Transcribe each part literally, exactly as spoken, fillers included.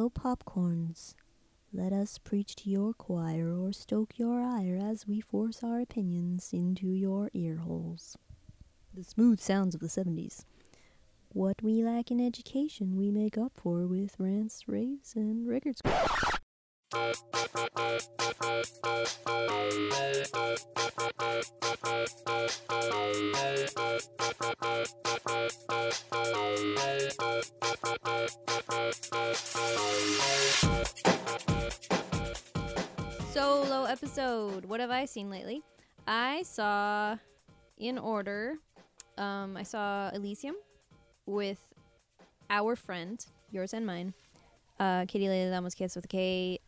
no popcorns. Let us preach to your choir or stoke your ire as we force our opinions into your ear holes. The smooth sounds of the seventies. What we lack in education, we make up for with rants, raves, and records. Solo episode. What have I seen lately? I saw, in order, um, I saw Elysium with our friend, yours and mine, uh, Kitty Lady Lamos Kids with a K,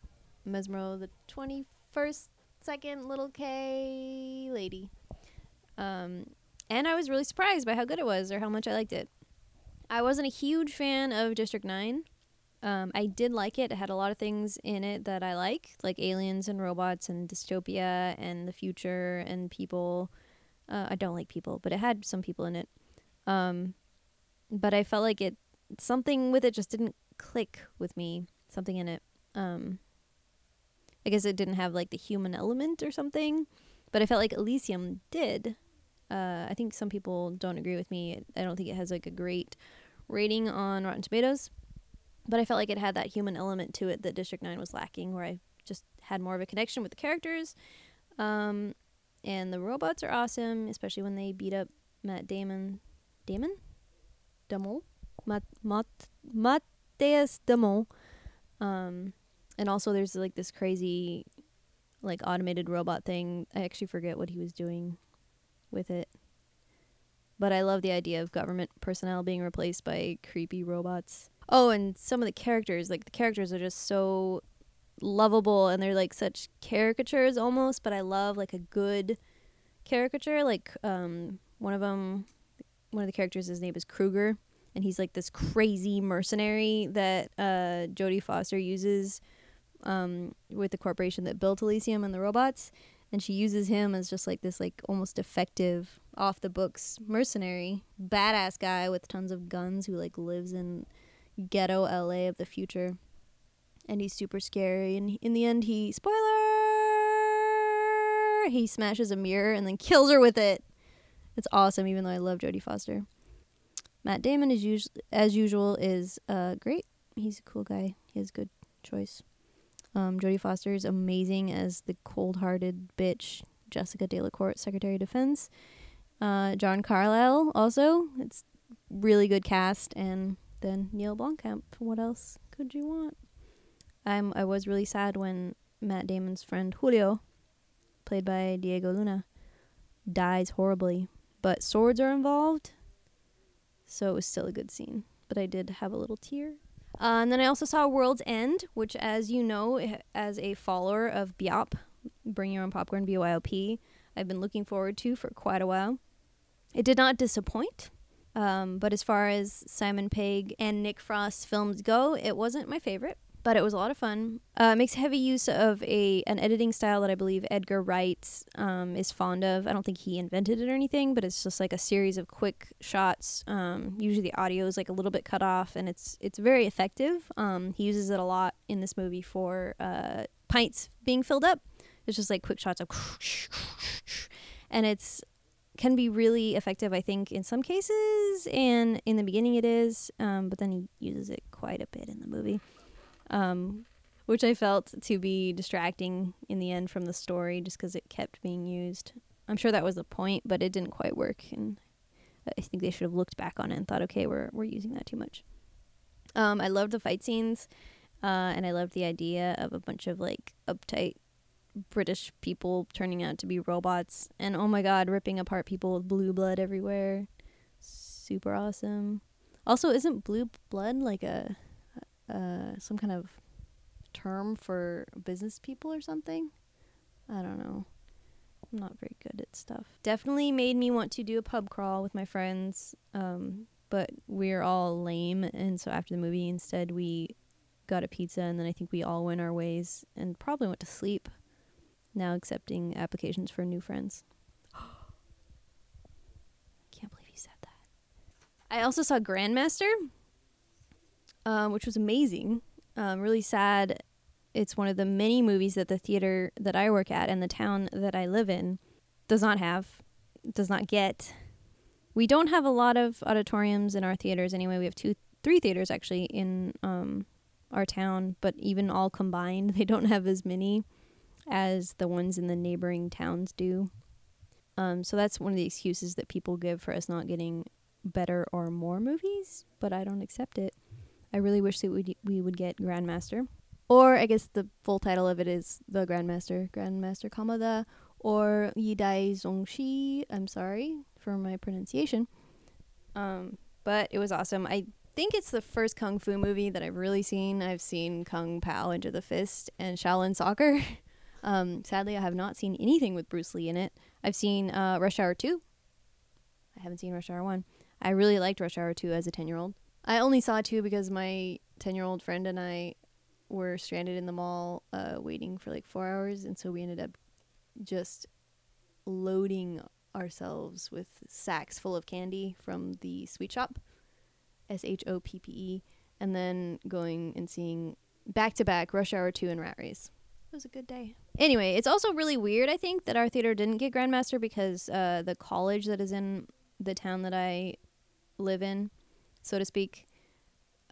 Mesmero the twenty-first, second little K lady. Um, and I was really surprised by how good it was or how much I liked it. I wasn't a huge fan of District nine. Um, I did like it. It had a lot of things in it that I like, like aliens and robots and dystopia and the future and people. Uh, I don't like people, but it had some people in it. Um, but I felt like it, something with it just didn't click with me, something in it. Um, I guess it didn't have like the human element or something, but I felt like Elysium did. Uh, I think some people don't agree with me. I don't think it has like a great rating on Rotten Tomatoes. But I felt like it had that human element to it that District nine was lacking, where I just had more of a connection with the characters. Um, and the robots are awesome, especially when they beat up Matt Damon. Damon? Damon? Mat- Mat- Mateus Damon. Um, and also there's like this crazy like automated robot thing. I actually forget what he was doing with it. But I love the idea of government personnel being replaced by creepy robots. Oh, and some of the characters, like the characters are just so lovable and they're like such caricatures almost, but I love like a good caricature. Like um, one of them, one of the characters, his name is Krueger, and he's like this crazy mercenary that uh, Jodie Foster uses um, with the corporation that built Elysium and the robots. And she uses him as just like this like almost effective off the books mercenary, badass guy with tons of guns who like lives in ghetto L A of the future, and he's super scary, and in the end he spoiler he smashes a mirror and then kills her with it. It's awesome, even though I love Jodie Foster. Matt Damon is us- as usual is uh great. He's a cool guy. He has good choice. um Jodie Foster is amazing as the cold-hearted bitch Jessica de la Courte, Secretary of Defense. uh John Carlyle also. It's really good cast. And then Neil Blomkamp. What else could you want? I'm, I was really sad when Matt Damon's friend Julio, played by Diego Luna, dies horribly. But swords are involved, so it was still a good scene. But I did have a little tear. Uh, and then I also saw World's End, which, as you know, as a follower of B Y O P, Bring Your Own Popcorn, B Y O P, I've been looking forward to for quite a while. It did not disappoint. Um, but as far as Simon Pegg and Nick Frost films go, it wasn't my favorite, but it was a lot of fun. Uh, it makes heavy use of a an editing style that I believe Edgar Wright um, is fond of. I don't think he invented it or anything, but it's just like a series of quick shots. Um, usually the audio is like a little bit cut off, and it's it's very effective. Um, he uses it a lot in this movie for uh, pints being filled up. It's just like quick shots of, and it's can be really effective, I think, in some cases, and in the beginning it is, um, but then he uses it quite a bit in the movie, um, which I felt to be distracting in the end from the story just because it kept being used. I'm sure that was the point, but it didn't quite work, and I think they should have looked back on it and thought, okay, we're we're using that too much. Um, I loved the fight scenes, uh, and I loved the idea of a bunch of, like, uptight British people turning out to be robots, and oh my god, ripping apart people with blue blood everywhere. Super awesome. Also, isn't blue blood like a uh some kind of term for business people or something? I don't know. I'm not very good at stuff. Definitely made me want to do a pub crawl with my friends, um but we're all lame, and so after the movie instead we got a pizza, and then I think we all went our ways and probably went to sleep. Now accepting applications for new friends. Can't believe you said that. I also saw Grandmaster, um, which was amazing. um, really sad. It's one of the many movies that the theater that I work at and the town that I live in does not have, does not get. We don't have a lot of auditoriums in our theaters anyway. We have two, three theaters actually in um, our town, but even all combined, they don't have as many as the ones in the neighboring towns do. Um, so that's one of the excuses that people give for us not getting better or more movies, but I don't accept it. I really wish that we we would get Grandmaster. Or I guess the full title of it is The Grandmaster, Grandmaster Kamada, or Yi Dai Zhong Shi. I'm sorry for my pronunciation. Um, but it was awesome. I think it's the first Kung Fu movie that I've really seen. I've seen Kung Pao, Into the Fist, and Shaolin Soccer. um, sadly, I have not seen anything with Bruce Lee in it. I've seen uh, Rush Hour two. I haven't seen Rush Hour one. I really liked Rush Hour two as a ten-year-old. I only saw two because my ten-year-old friend and I were stranded in the mall uh, waiting for like four hours. And so we ended up just loading ourselves with sacks full of candy from the sweet shop, S H O P P E, and then going and seeing back-to-back Rush Hour two and Rat Race. It was a good day. Anyway, it's also really weird, I think, that our theater didn't get Grandmaster because uh, the college that is in the town that I live in, so to speak,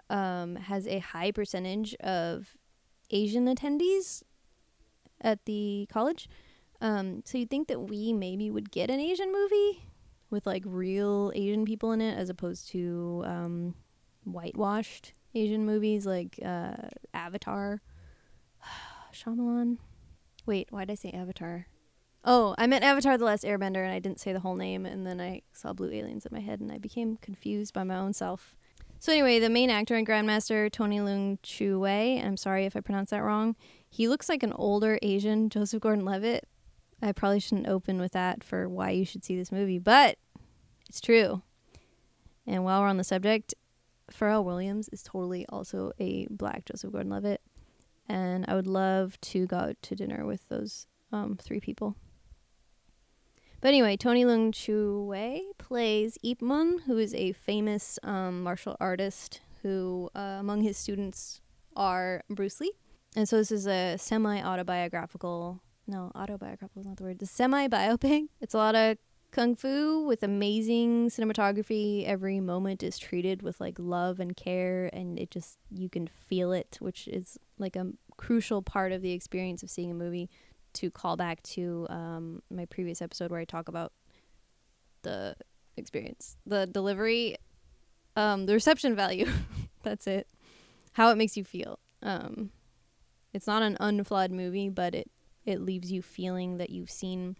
um, has a high percentage of Asian attendees at the college. Um, so you'd think that we maybe would get an Asian movie with like real Asian people in it as opposed to um, whitewashed Asian movies like uh, Avatar. Shyamalan. Wait, why did I say Avatar? Oh, I meant Avatar The Last Airbender and I didn't say the whole name, and then I saw blue aliens in my head and I became confused by my own self. So anyway, the main actor in Grandmaster, Tony Leung Chiu Wai, I'm sorry if I pronounced that wrong, he looks like an older Asian Joseph Gordon-Levitt. I probably shouldn't open with that for why you should see this movie, but it's true. And while we're on the subject, Pharrell Williams is totally also a black Joseph Gordon-Levitt. And I would love to go out to dinner with those um, three people. But anyway, Tony Leung Chiu Wai plays Ip Man, who is a famous um, martial artist who uh, among his students are Bruce Lee. And so this is a semi-autobiographical, no, autobiographical is not the word, the semi-biopic. It's a lot of kung fu with amazing cinematography. Every moment is treated with like love and care, and it just, you can feel it, which is like a crucial part of the experience of seeing a movie. To call back to um my previous episode where I talk about the experience, the delivery, um the reception value, that's it, how it makes you feel. Um it's not an unflawed movie, but it it leaves you feeling that you've seen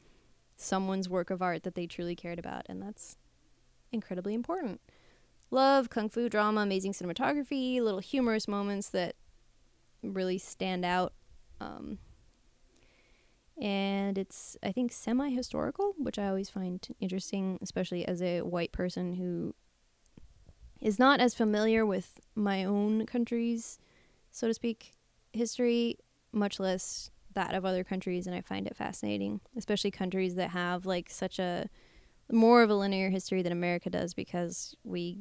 someone's work of art that they truly cared about, and that's incredibly important. Love, kung fu drama, amazing cinematography, little humorous moments that really stand out, um and it's, I think, semi-historical, which I always find interesting, especially as a white person who is not as familiar with my own country's, so to speak, history, much less that of other countries. And I find it fascinating, especially countries that have like such a more of a linear history than America does, because we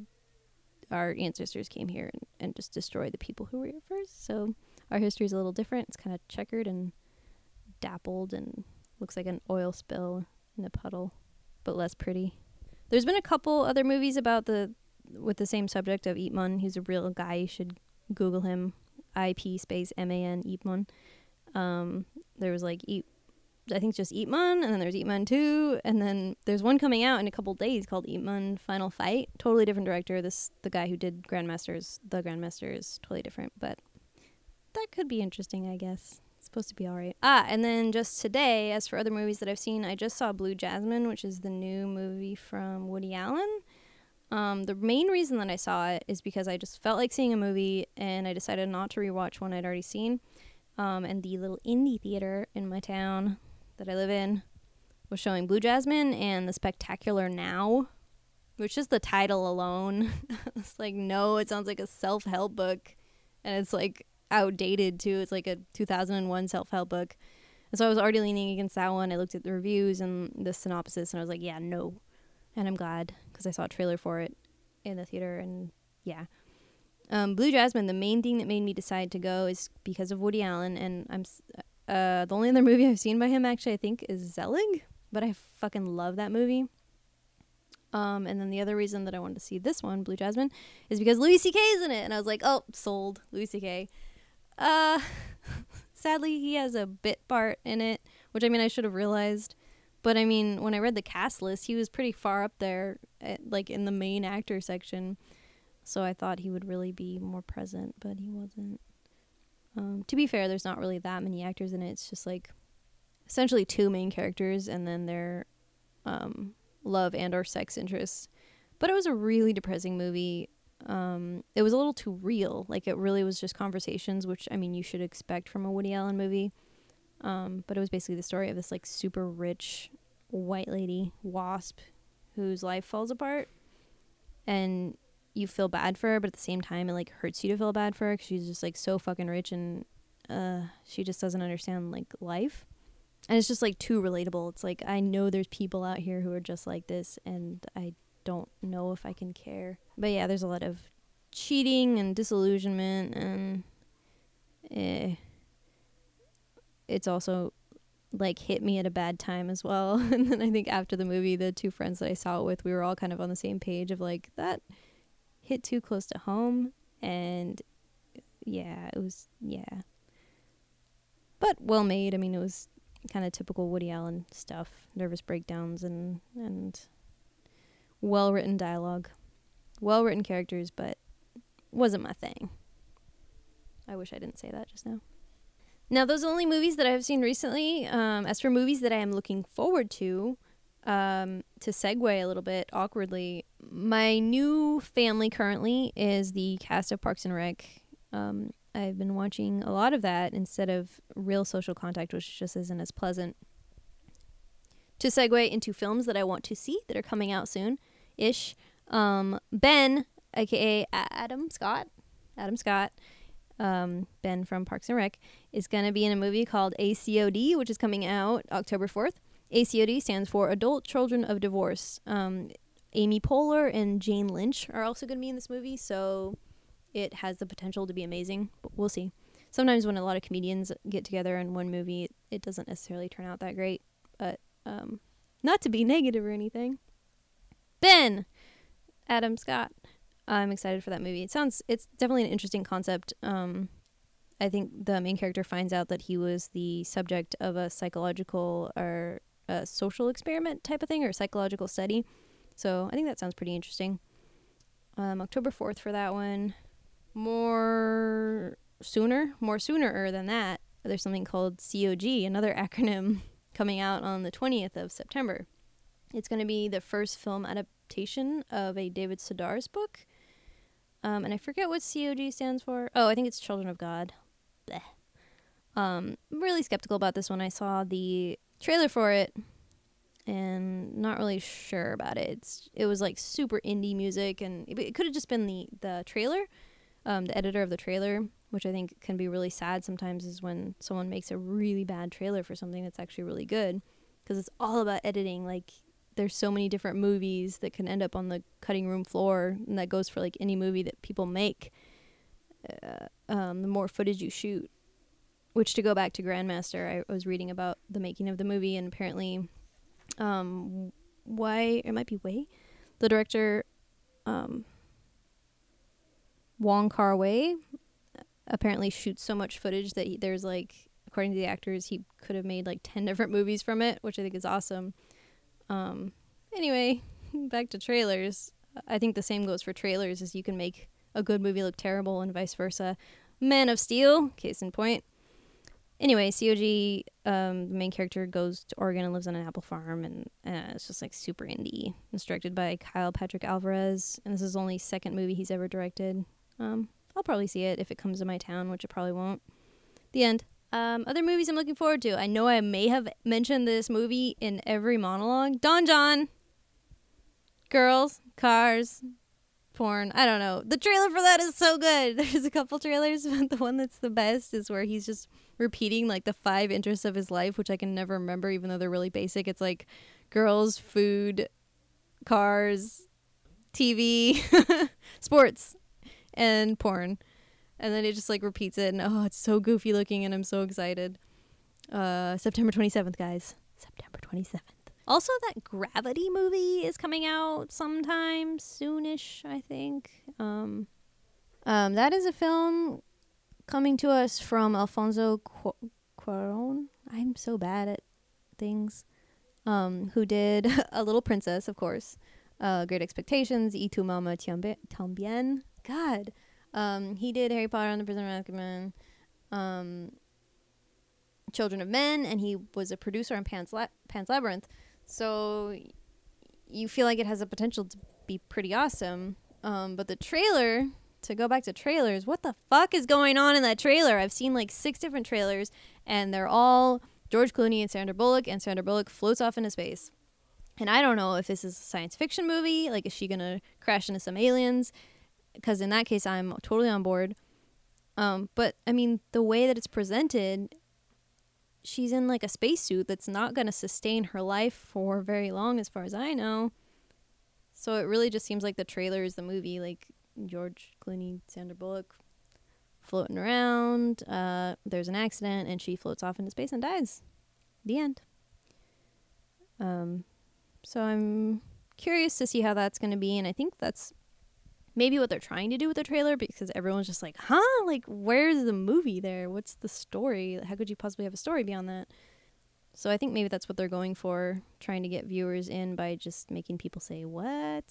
our ancestors came here and, and just destroyed the people who were here first. So our history is a little different. It's kind of checkered and dappled and looks like an oil spill in a puddle, but less pretty. There's been a couple other movies about the with the same subject of Ip Man. He's a real guy. You should Google him. I P space M A N Ip Man. Um, there was like Eat, I think just Ip Man, and then there's Ip Man two, and then there's one coming out in a couple days called Ip Man Final Fight. Totally different director. This the guy who did Grandmasters, the Grandmasters, totally different, but that could be interesting, I guess. It's supposed to be all right. Ah, and then just today, as for other movies that I've seen, I just saw Blue Jasmine, which is the new movie from Woody Allen. Um, the main reason that I saw it is because I just felt like seeing a movie, and I decided not to rewatch one I'd already seen. Um, and the little indie theater in my town that I live in was showing Blue Jasmine and The Spectacular Now, which is the title alone. It's like, no, it sounds like a self-help book. And it's like outdated too. It's like a two thousand one self-help book. And so I was already leaning against that one. I looked at the reviews and the synopsis and I was like, yeah, no. And I'm glad, because I saw a trailer for it in the theater, and yeah. Um, Blue Jasmine, the main thing that made me decide to go is because of Woody Allen, and I'm uh, the only other movie I've seen by him, actually, I think, is Zelig, but I fucking love that movie. Um, and then the other reason that I wanted to see this one, Blue Jasmine, is because Louis C K is in it, and I was like, oh, sold, Louis C K. Uh, sadly, he has a bit part in it, which, I mean, I should have realized, but, I mean, when I read the cast list, he was pretty far up there, at, like, in the main actor section. So I thought he would really be more present, but he wasn't. Um, to be fair, there's not really that many actors in it. It's just like essentially two main characters and then their um, love and or sex interests. But it was a really depressing movie. Um, it was a little too real. Like it really was just conversations, which I mean you should expect from a Woody Allen movie. Um, but it was basically the story of this like super rich white lady wasp whose life falls apart. And you feel bad for her, but at the same time it like hurts you to feel bad for her because she's just like so fucking rich and uh she just doesn't understand like life, and it's just like too relatable. It's like I know there's people out here who are just like this and I don't know if I can care. But yeah, there's a lot of cheating and disillusionment and eh. It's also like hit me at a bad time as well. And then I think after the movie the two friends that I saw it with, we were all kind of on the same page of like that hit too close to home, and yeah, it was, yeah. But well made. I mean, it was kind of typical Woody Allen stuff, nervous breakdowns and, and well-written dialogue. Well-written characters, but wasn't my thing. I wish I didn't say that just now. Now, those are the only movies that I've seen recently. Um, as for movies that I am looking forward to, Um, to segue a little bit awkwardly, my new family currently is the cast of Parks and Rec. Um, I've been watching a lot of that instead of Real Social Contact, which just isn't as pleasant. To segue into films that I want to see that are coming out soon-ish, um, Ben, aka Adam Scott, Adam Scott, um, Ben from Parks and Rec, is going to be in a movie called A C O D, which is coming out October fourth. A C O D stands for Adult Children of Divorce. Um, Amy Poehler and Jane Lynch are also going to be in this movie, so it has the potential to be amazing, but we'll see. Sometimes when a lot of comedians get together in one movie, it, it doesn't necessarily turn out that great, but um, not to be negative or anything. Ben! Adam Scott. I'm excited for that movie. It sounds, it's definitely an interesting concept. Um, I think the main character finds out that he was the subject of a psychological or a social experiment type of thing, or psychological study. So I think that sounds pretty interesting. Um, October fourth for that one. More sooner, more sooner than that, there's something called C O G, another acronym, coming out on the twentieth of September. It's going to be the first film adaptation of a David Sedaris book. Um, and I forget what C O G stands for. Oh, I think it's Children of God. Blech. Um, I'm really skeptical about this one. I saw the trailer for it and not really sure about it. It's, it was like super indie music, and it, it could have just been the, the trailer, um, the editor of the trailer, which I think can be really sad sometimes, is when someone makes a really bad trailer for something that's actually really good, because it's all about editing. Like there's so many different movies that can end up on the cutting room floor, and that goes for like any movie that people make. Uh, um, the more footage you shoot. Which, to go back to Grandmaster, I was reading about the making of the movie, and apparently, um, why, it might be Wei, the director, um, Wong Kar-wai, apparently shoots so much footage that he, there's like, according to the actors, he could have made like ten different movies from it, which I think is awesome. Um, anyway, back to trailers. I think the same goes for trailers, is you can make a good movie look terrible and vice versa. Man of Steel, case in point. Anyway, C O G, um, the main character goes to Oregon and lives on an apple farm, and uh, it's just like super indie. It's directed by Kyle Patrick Alvarez, and this is only second movie he's ever directed. Um, I'll probably see it if it comes to my town, which it probably won't. The end. Um, other movies I'm looking forward to. I know I may have mentioned this movie in every monologue. Don John. Girls, cars, porn. I don't know. The trailer for that is so good. There's a couple trailers, but the one that's the best is where he's just repeating like the five interests of his life, which I can never remember, even though they're really basic. It's like girls, food, cars, T V, sports, and porn. And then it just like repeats it, and oh, it's so goofy looking, and I'm so excited. Uh, September twenty-seventh, guys. September twenty-seventh. Also, that Gravity movie is coming out sometime soonish, I think. Um, um, that is a film coming to us from Alfonso Cu- Cuarón. I'm so bad at things. Um, who did A Little Princess, of course. Uh, Great Expectations, Y tu Mama Tambien. God. Um, he did Harry Potter and the Prisoner of Azkaban, um, Children of Men, and he was a producer on Pan's, La- Pan's Labyrinth. So you feel like it has the potential to be pretty awesome. Um, but the trailer, to go back to trailers, what the fuck is going on in that trailer? I've seen like six different trailers, and they're all George Clooney and Sandra Bullock, and Sandra Bullock floats off into space. And I don't know if this is a science fiction movie. Like, is she going to crash into some aliens? Because in that case, I'm totally on board. Um, but, I mean, the way that it's presented, she's in, like, a spacesuit that's not going to sustain her life for very long, as far as I know. So it really just seems like the trailer is the movie, like, George Clooney, Sandra Bullock floating around. Uh, there's an accident, and she floats off into space and dies. The end. Um, so I'm curious to see how that's going to be, and I think that's maybe what they're trying to do with the trailer, because everyone's just like, huh? Like, where's the movie there? What's the story? How could you possibly have a story beyond that? So I think maybe that's what they're going for, trying to get viewers in by just making people say, what? I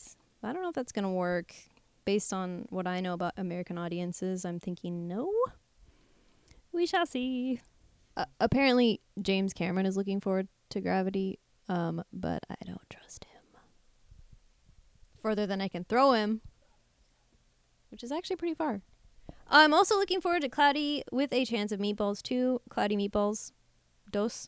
don't know if that's going to work. Based on what I know about American audiences, I'm thinking, no. We shall see. Uh, apparently, James Cameron is looking forward to Gravity, um, but I don't trust him. Further than I can throw him. Which is actually pretty far. I'm also looking forward to Cloudy with a Chance of Meatballs two. Cloudy Meatballs. Dos.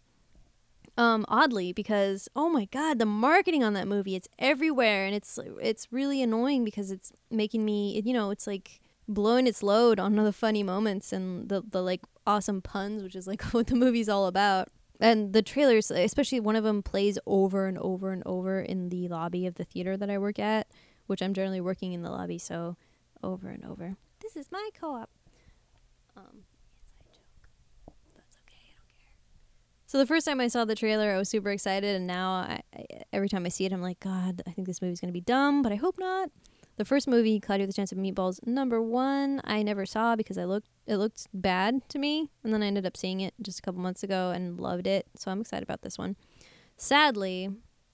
Um, oddly, because, oh my god, the marketing on that movie, it's everywhere. And it's it's really annoying because it's making me, you know, it's like blowing its load on the funny moments and the, the like awesome puns, which is like what the movie's all about. And the trailers, especially one of them plays over and over and over in the lobby of the theater that I work at, which I'm generally working in the lobby, so over and over. This is my co-op. Um, inside joke. That's okay, I don't care. So the first time I saw the trailer, I was super excited, and now I, I, every time I see it, I'm like, God, I think this movie's gonna be dumb, but I hope not. The first movie, Cloudy with a Chance of Meatballs, number one, I never saw because I looked it looked bad to me, and then I ended up seeing it just a couple months ago and loved it, so I'm excited about this one. Sadly,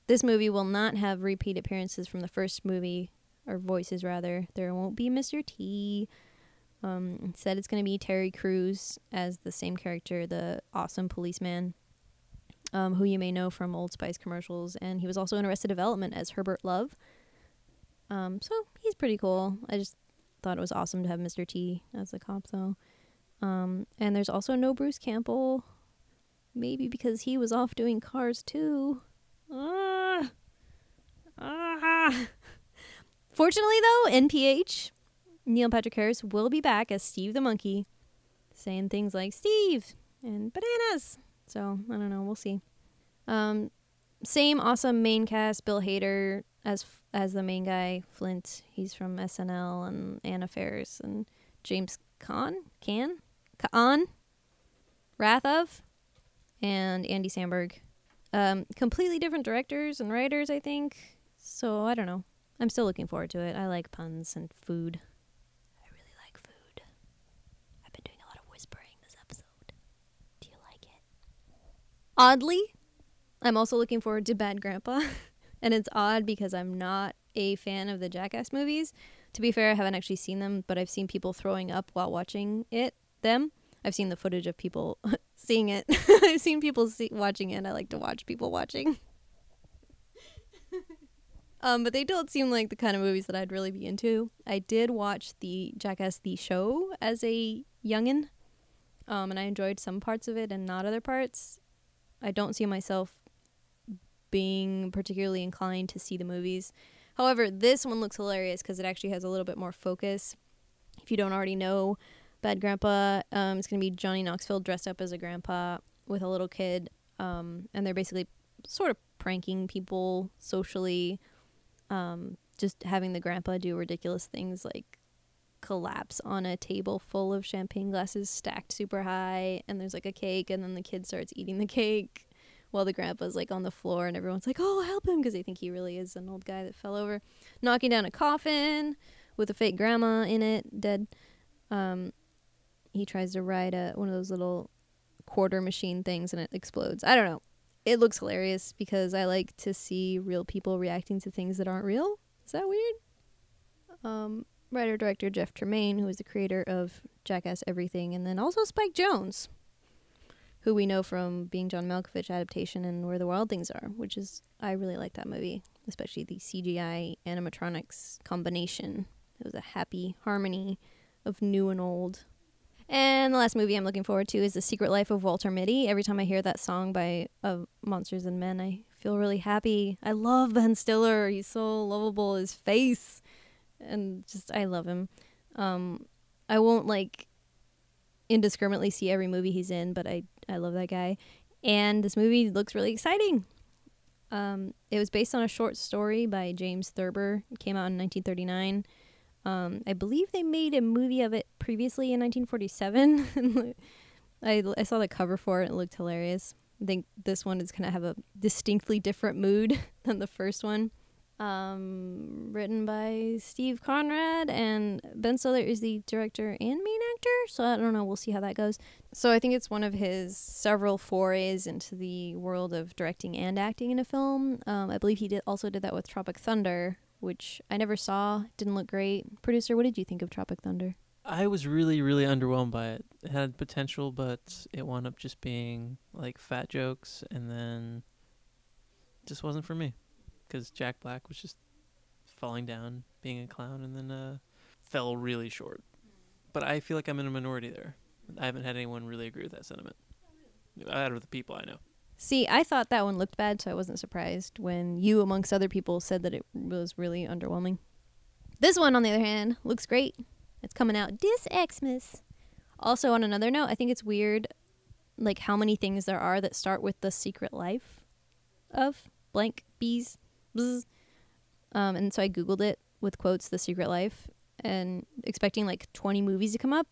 this movie will not have repeat appearances from the first movie, or voices rather. There won't be Mister T. Um, instead, it's going to be Terry Crews as the same character, the awesome policeman, um, who you may know from Old Spice commercials. And he was also in Arrested Development as Herbert Love. Um, so he's pretty cool. I just thought it was awesome to have Mister T as the cop, though. Um, and there's also no Bruce Campbell. Maybe because he was off doing Cars too. Ah! Ah! Fortunately, though, N P H, Neil Patrick Harris, will be back as Steve the Monkey, saying things like, Steve, and bananas. So, I don't know. We'll see. Um, same awesome main cast, Bill Hader as as the main guy, Flint. He's from S N L and Anna Faris, and James Caan, Can? Caan, Wrath of, and Andy Samberg. Um, completely different directors and writers, I think. So, I don't know. I'm still looking forward to it. I like puns and food. I really like food. I've been doing a lot of whispering this episode. Do you like it? Oddly, I'm also looking forward to Bad Grandpa. And it's odd because I'm not a fan of the Jackass movies. To be fair, I haven't actually seen them, but I've seen people throwing up while watching it, them. I've seen the footage of people seeing it. I've seen people see- watching it. I like to watch people watching. Um, but they don't seem like the kind of movies that I'd really be into. I did watch the Jackass The Show as a youngin', um, and I enjoyed some parts of it and not other parts. I don't see myself being particularly inclined to see the movies. However, this one looks hilarious because it actually has a little bit more focus. If you don't already know, Bad Grandpa, um, it's going to be Johnny Knoxville dressed up as a grandpa with a little kid, um, and they're basically sort of pranking people socially. Um, just having the grandpa do ridiculous things like collapse on a table full of champagne glasses stacked super high, and there's like a cake, and then the kid starts eating the cake while the grandpa's like on the floor, and everyone's like, oh, help him, because they think he really is an old guy that fell over, knocking down a coffin with a fake grandma in it dead. Um he tries to ride a one of those little quarter machine things and it explodes. I don't know, it looks hilarious because I like to see real people reacting to things that aren't real. Is that weird? Um, writer director Jeff Tremaine, who is the creator of Jackass Everything, and then also Spike Jonze, who we know from Being John Malkovich adaptation and Where the Wild Things Are, which is, I really like that movie, especially the C G I animatronics combination. It was a happy harmony of new and old. And the last movie I'm looking forward to is The Secret Life of Walter Mitty. Every time I hear that song by uh, Monsters and Men, I feel really happy. I love Ben Stiller. He's so lovable. His face. And just, I love him. Um, I won't, like, indiscriminately see every movie he's in, but I, I love that guy. And this movie looks really exciting. Um, it was based on a short story by James Thurber. It came out in nineteen thirty-nine. Um, I believe they made a movie of it previously in nineteen forty-seven. I, I saw the cover for it. It looked hilarious. I think this one is going to have a distinctly different mood than the first one. Um, written by Steve Conrad, and Ben Stiller is the director and main actor. So I don't know. We'll see how that goes. So I think it's one of his several forays into the world of directing and acting in a film. Um, I believe he did also did that with Tropic Thunder, which I never saw, didn't look great. Producer, what did you think of Tropic Thunder? I was really, really underwhelmed by it. It had potential, but it wound up just being like fat jokes, and then just wasn't for me, because Jack Black was just falling down, being a clown, and then uh, fell really short. But I feel like I'm in a minority there. I haven't had anyone really agree with that sentiment, out of the people I know. See, I thought that one looked bad, so I wasn't surprised when you, amongst other people, said that it was really underwhelming. This one, on the other hand, looks great. It's coming out this Xmas. Also, on another note, I think it's weird, like, how many things there are that start with The Secret Life of blank bees. Bzz. Um, and so I Googled it with quotes, The Secret Life, and expecting, like, twenty movies to come up.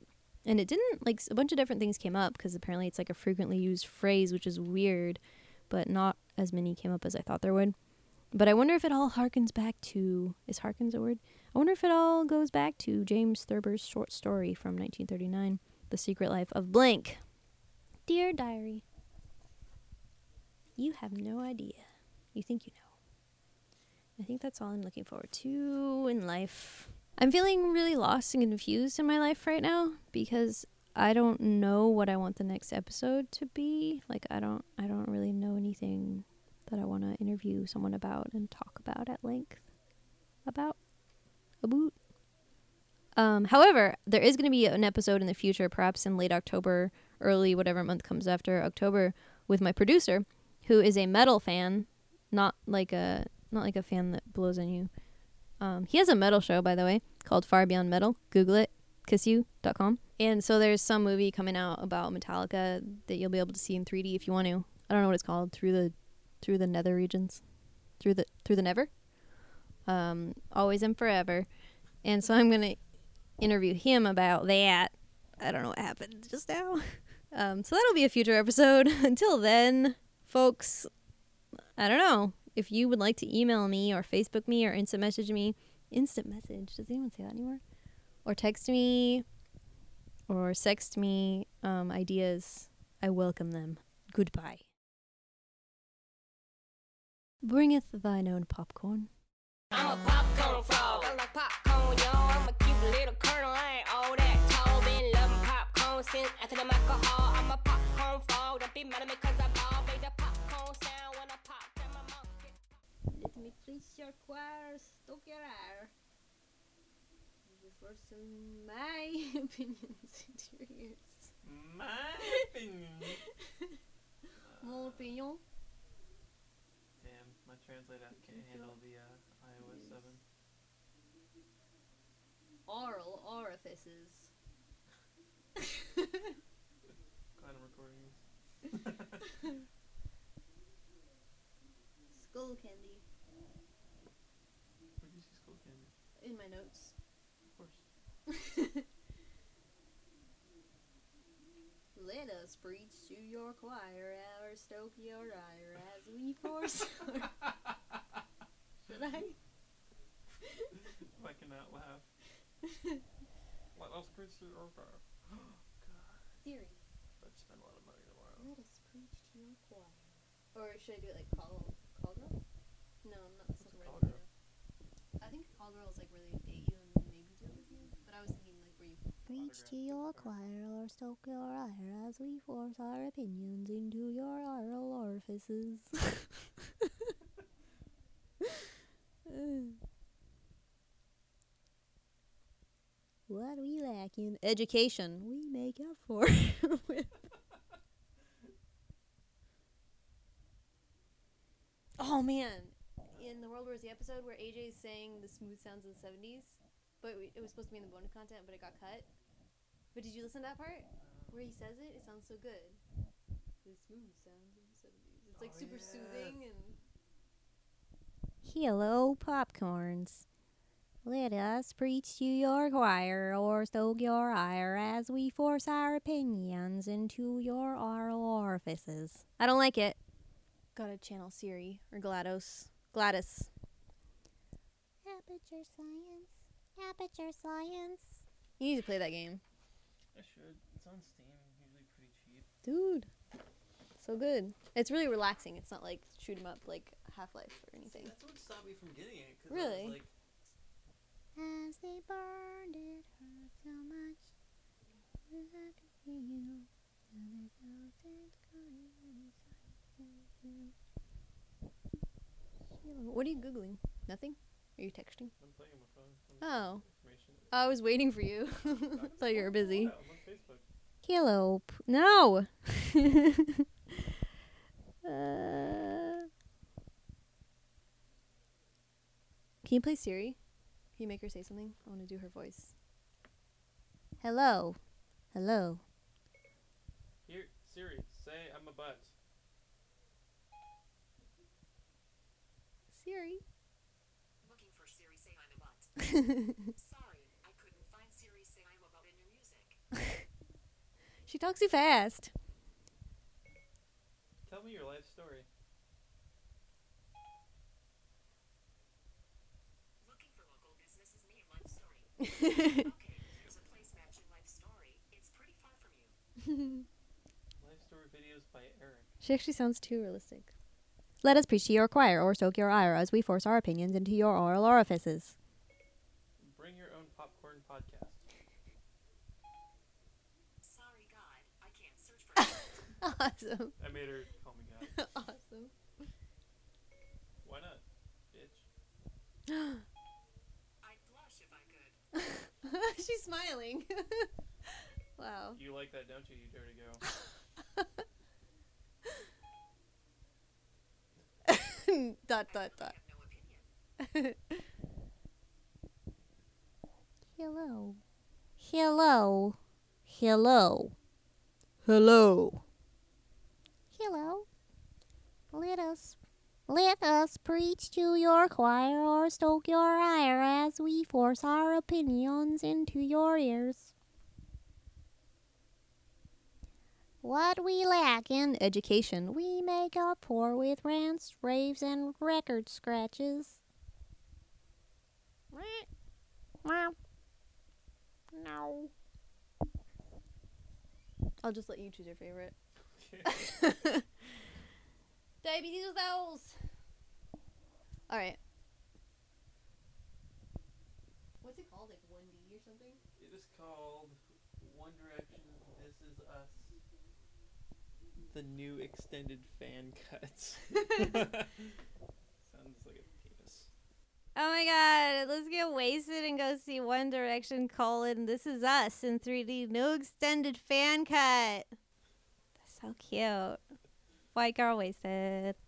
And it didn't, like, a bunch of different things came up, because apparently it's, like, a frequently used phrase, which is weird, but not as many came up as I thought there would. But I wonder if it all harkens back to, is harkens a word? I wonder if it all goes back to James Thurber's short story from nineteen thirty-nine, The Secret Life of Blank. Dear Diary, you have no idea. You think you know. I think that's all I'm looking forward to in life. I'm feeling really lost and confused in my life right now because I don't know what I want the next episode to be. Like, I don't I don't really know anything that I want to interview someone about and talk about at length. About. About. Um, however, there is going to be an episode in the future, perhaps in late October, early whatever month comes after October, with my producer, who is a metal fan. Not like a, not like a fan that blows on you. Um, he has a metal show, by the way, called Far Beyond Metal. Google it, kiss you dot com. And so there's some movie coming out about Metallica that you'll be able to see in three D if you want to. I don't know what it's called. Through the through the nether regions. Through the through the never. Um, always and forever. And so I'm going to interview him about that. I don't know what happened just now. Um, so that'll be a future episode. Until then, folks, I don't know. If you would like to email me or Facebook me or instant message me, instant message, does anyone say that anymore? Or text me or sext me um, ideas, I welcome them. Goodbye. Bringeth thine own popcorn. I'm a popcorn frog. I like popcorn, yo. I'm a cute little colonel. I ain't all that tall. Been loving popcorn since after the alcohol. I'm a popcorn frog. Don't be mad at me because I'm all made the popcorn sound when I pop. Let me please your choir, stoke your air. Reverse my opinions into your ears. My opinion. Mon opinion. Damn, my translator can't handle the uh, iOS seven. Oral orifices. Kind of recording. Skull candy. Where do you see skull candy? In my notes. Of course. Let us preach to your choir, our stoke your ire as we force. Should I? I cannot laugh. Let us preach to your choir. Oh, God. Theory. I've spent a lot of money in a while. Let us preach to your choir. Or should I do it like call, call girl? No, I'm not so right now. I think call girl is like where they date you and maybe do it with you. But I was thinking like where you preach to your choir or stoke your ire as we force our opinions into your oral orifices. What we lack in education, we make up for with. Oh man! In The World War Z episode where A J sang the smooth sounds of the seventies, but it was supposed to be in the bonus content, but it got cut. But did you listen to that part? Where he says it? It sounds so good. The smooth sounds of the seventies. It's like oh, super yeah. soothing and. Hello, popcorns. Let us preach to your choir or stoke your ire as we force our opinions into your oral orifices. I don't like it. Gotta channel Siri or GLaDOS. GLaDOS. Aperture Science. Aperture Science. You need to play that game. I should. It's on Steam. Usually pretty cheap. Dude. So good. It's really relaxing. It's not like shoot 'em up like Half-Life or anything. See, that's what stopped me from getting it. Cause really? I was like, as they burned, it hurt so much. It hurt to you. And I what are you Googling? Nothing? Are you texting? I'm playing on my phone. Oh. I was waiting for you. I thought you were busy. Hello. No! uh... Can you play Siri? Can you make her say something? I want to do her voice. Hello. Hello. Here, Siri, say I'm a butt. Siri. Looking for Siri, say I'm a butt. Sorry, I couldn't find Siri, say I'm a butt in your music. She talks too fast. Tell me your life story. Okay, there's a place match in Life Story. It's pretty far from you. Life Story videos by Eric. She actually sounds too realistic. Let us preach to your choir or soak your ire as we force our opinions into your oral orifices. Bring your own popcorn podcast. Sorry, God. I can't search for Awesome. I made her call me God. Awesome. Why not, bitch? She's smiling. Wow. You like that, don't you, you dirty girl? dot, dot, dot. No Hello. Hello. Hello. Hello. Hello. Let us... Let us preach to your choir or stoke your ire as we force our opinions into your ears. What we lack in education, we make up for with rants, raves, and record scratches. No. I'll just let you choose your favorite. Diabetes with owls. All right. What's it called? Like one D or something? It is called One Direction. This Is Us. The new extended fan cuts. Sounds like a penis. Oh my God. Let's get wasted and go see One Direction colon This Is Us in three D. No extended fan cut. That's so cute. White girl wasted.